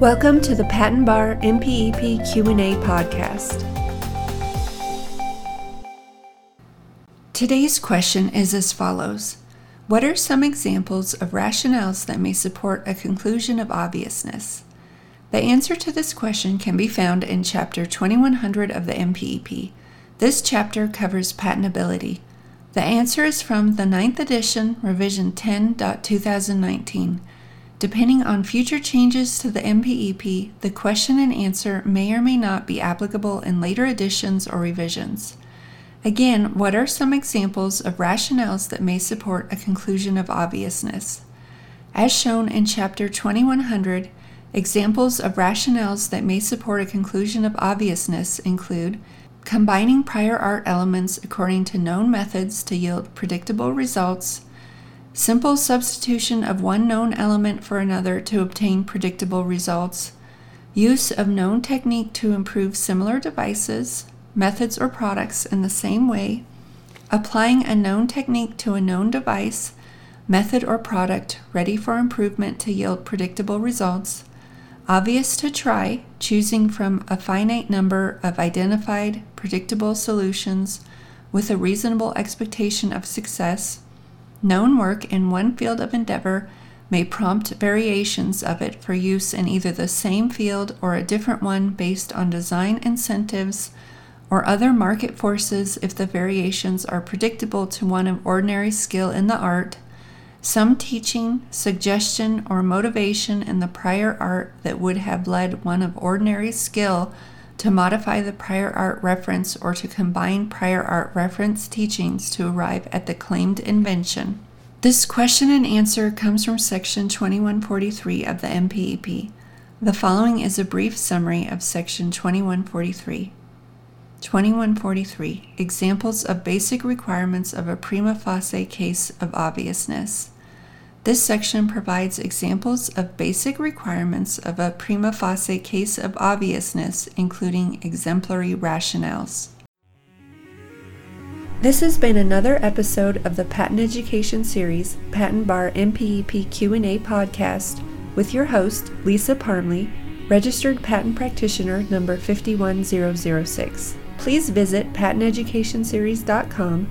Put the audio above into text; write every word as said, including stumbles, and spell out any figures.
Welcome to the Patent Bar M P E P Q and A podcast. Today's question is as follows. What are some examples of rationales that may support a conclusion of obviousness? The answer to this question can be found in Chapter twenty-one hundred of the M P E P. This chapter covers patentability. The answer is from the ninth edition, revision ten point two thousand nineteen. Depending on future changes to the M P E P, the question and answer may or may not be applicable in later editions or revisions. Again, what are some examples of rationales that may support a conclusion of obviousness? As shown in Chapter twenty-one hundred, examples of rationales that may support a conclusion of obviousness include combining prior art elements according to known methods to yield predictable results, simple substitution of one known element for another to obtain predictable results, use of known technique to improve similar devices, methods, or products in the same way, applying a known technique to a known device, method, or product ready for improvement to yield predictable results, obvious to try, choosing from a finite number of identified, predictable solutions with a reasonable expectation of success. Known work in one field of endeavor may prompt variations of it for use in either the same field or a different one based on design incentives or other market forces if the variations are predictable to one of ordinary skill in the art, some teaching, suggestion, or motivation in the prior art that would have led one of ordinary skill to modify the prior art reference or to combine prior art reference teachings to arrive at the claimed invention. This question and answer comes from Section twenty-one forty-three of the M P E P. The following is a brief summary of Section twenty-one forty-three. twenty-one forty-three Examples of basic requirements of a prima facie case of obviousness. This section provides examples of basic requirements of a prima facie case of obviousness, including exemplary rationales. This has been another episode of the Patent Education Series Patent Bar M P E P Q and A podcast with your host, Lisa Parmley, Registered Patent Practitioner number five one zero zero six. Please visit patent education series dot com